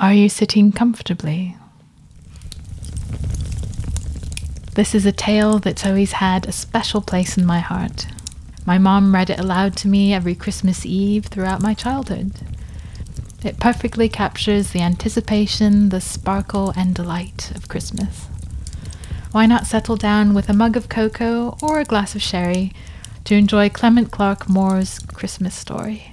Are you sitting comfortably? This is a tale that's always had a special place in my heart. My mom read it aloud to me every Christmas Eve throughout my childhood. It perfectly captures the anticipation, the sparkle and delight of Christmas. Why not settle down with a mug of cocoa or a glass of sherry to enjoy Clement Clarke Moore's Christmas story?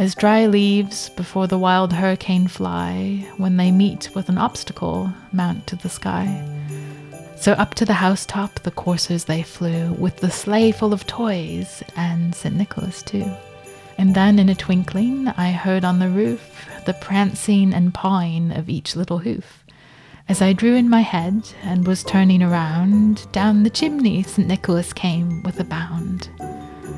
As dry leaves before the wild hurricane fly, when they meet with an obstacle, mount to the sky. So up to the housetop the coursers they flew, with the sleigh full of toys, and St. Nicholas too. And then in a twinkling I heard on the roof the prancing and pawing of each little hoof. As I drew in my head and was turning around, down the chimney St. Nicholas came with a bound.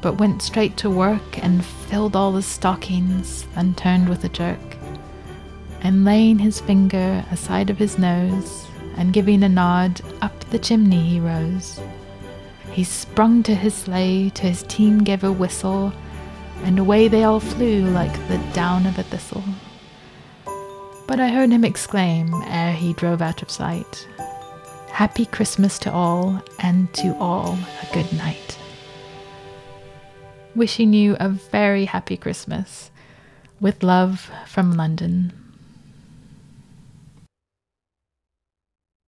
but went straight to work and filled all the stockings, then turned with a jerk. And laying his finger aside of his nose, and giving a nod, up the chimney he rose. He sprung to his sleigh, to his team gave a whistle, and away they all flew like the down of a thistle. But I heard him exclaim, ere he drove out of sight, "Happy Christmas to all, and to all a good night." Wishing you a very happy Christmas. With love from London.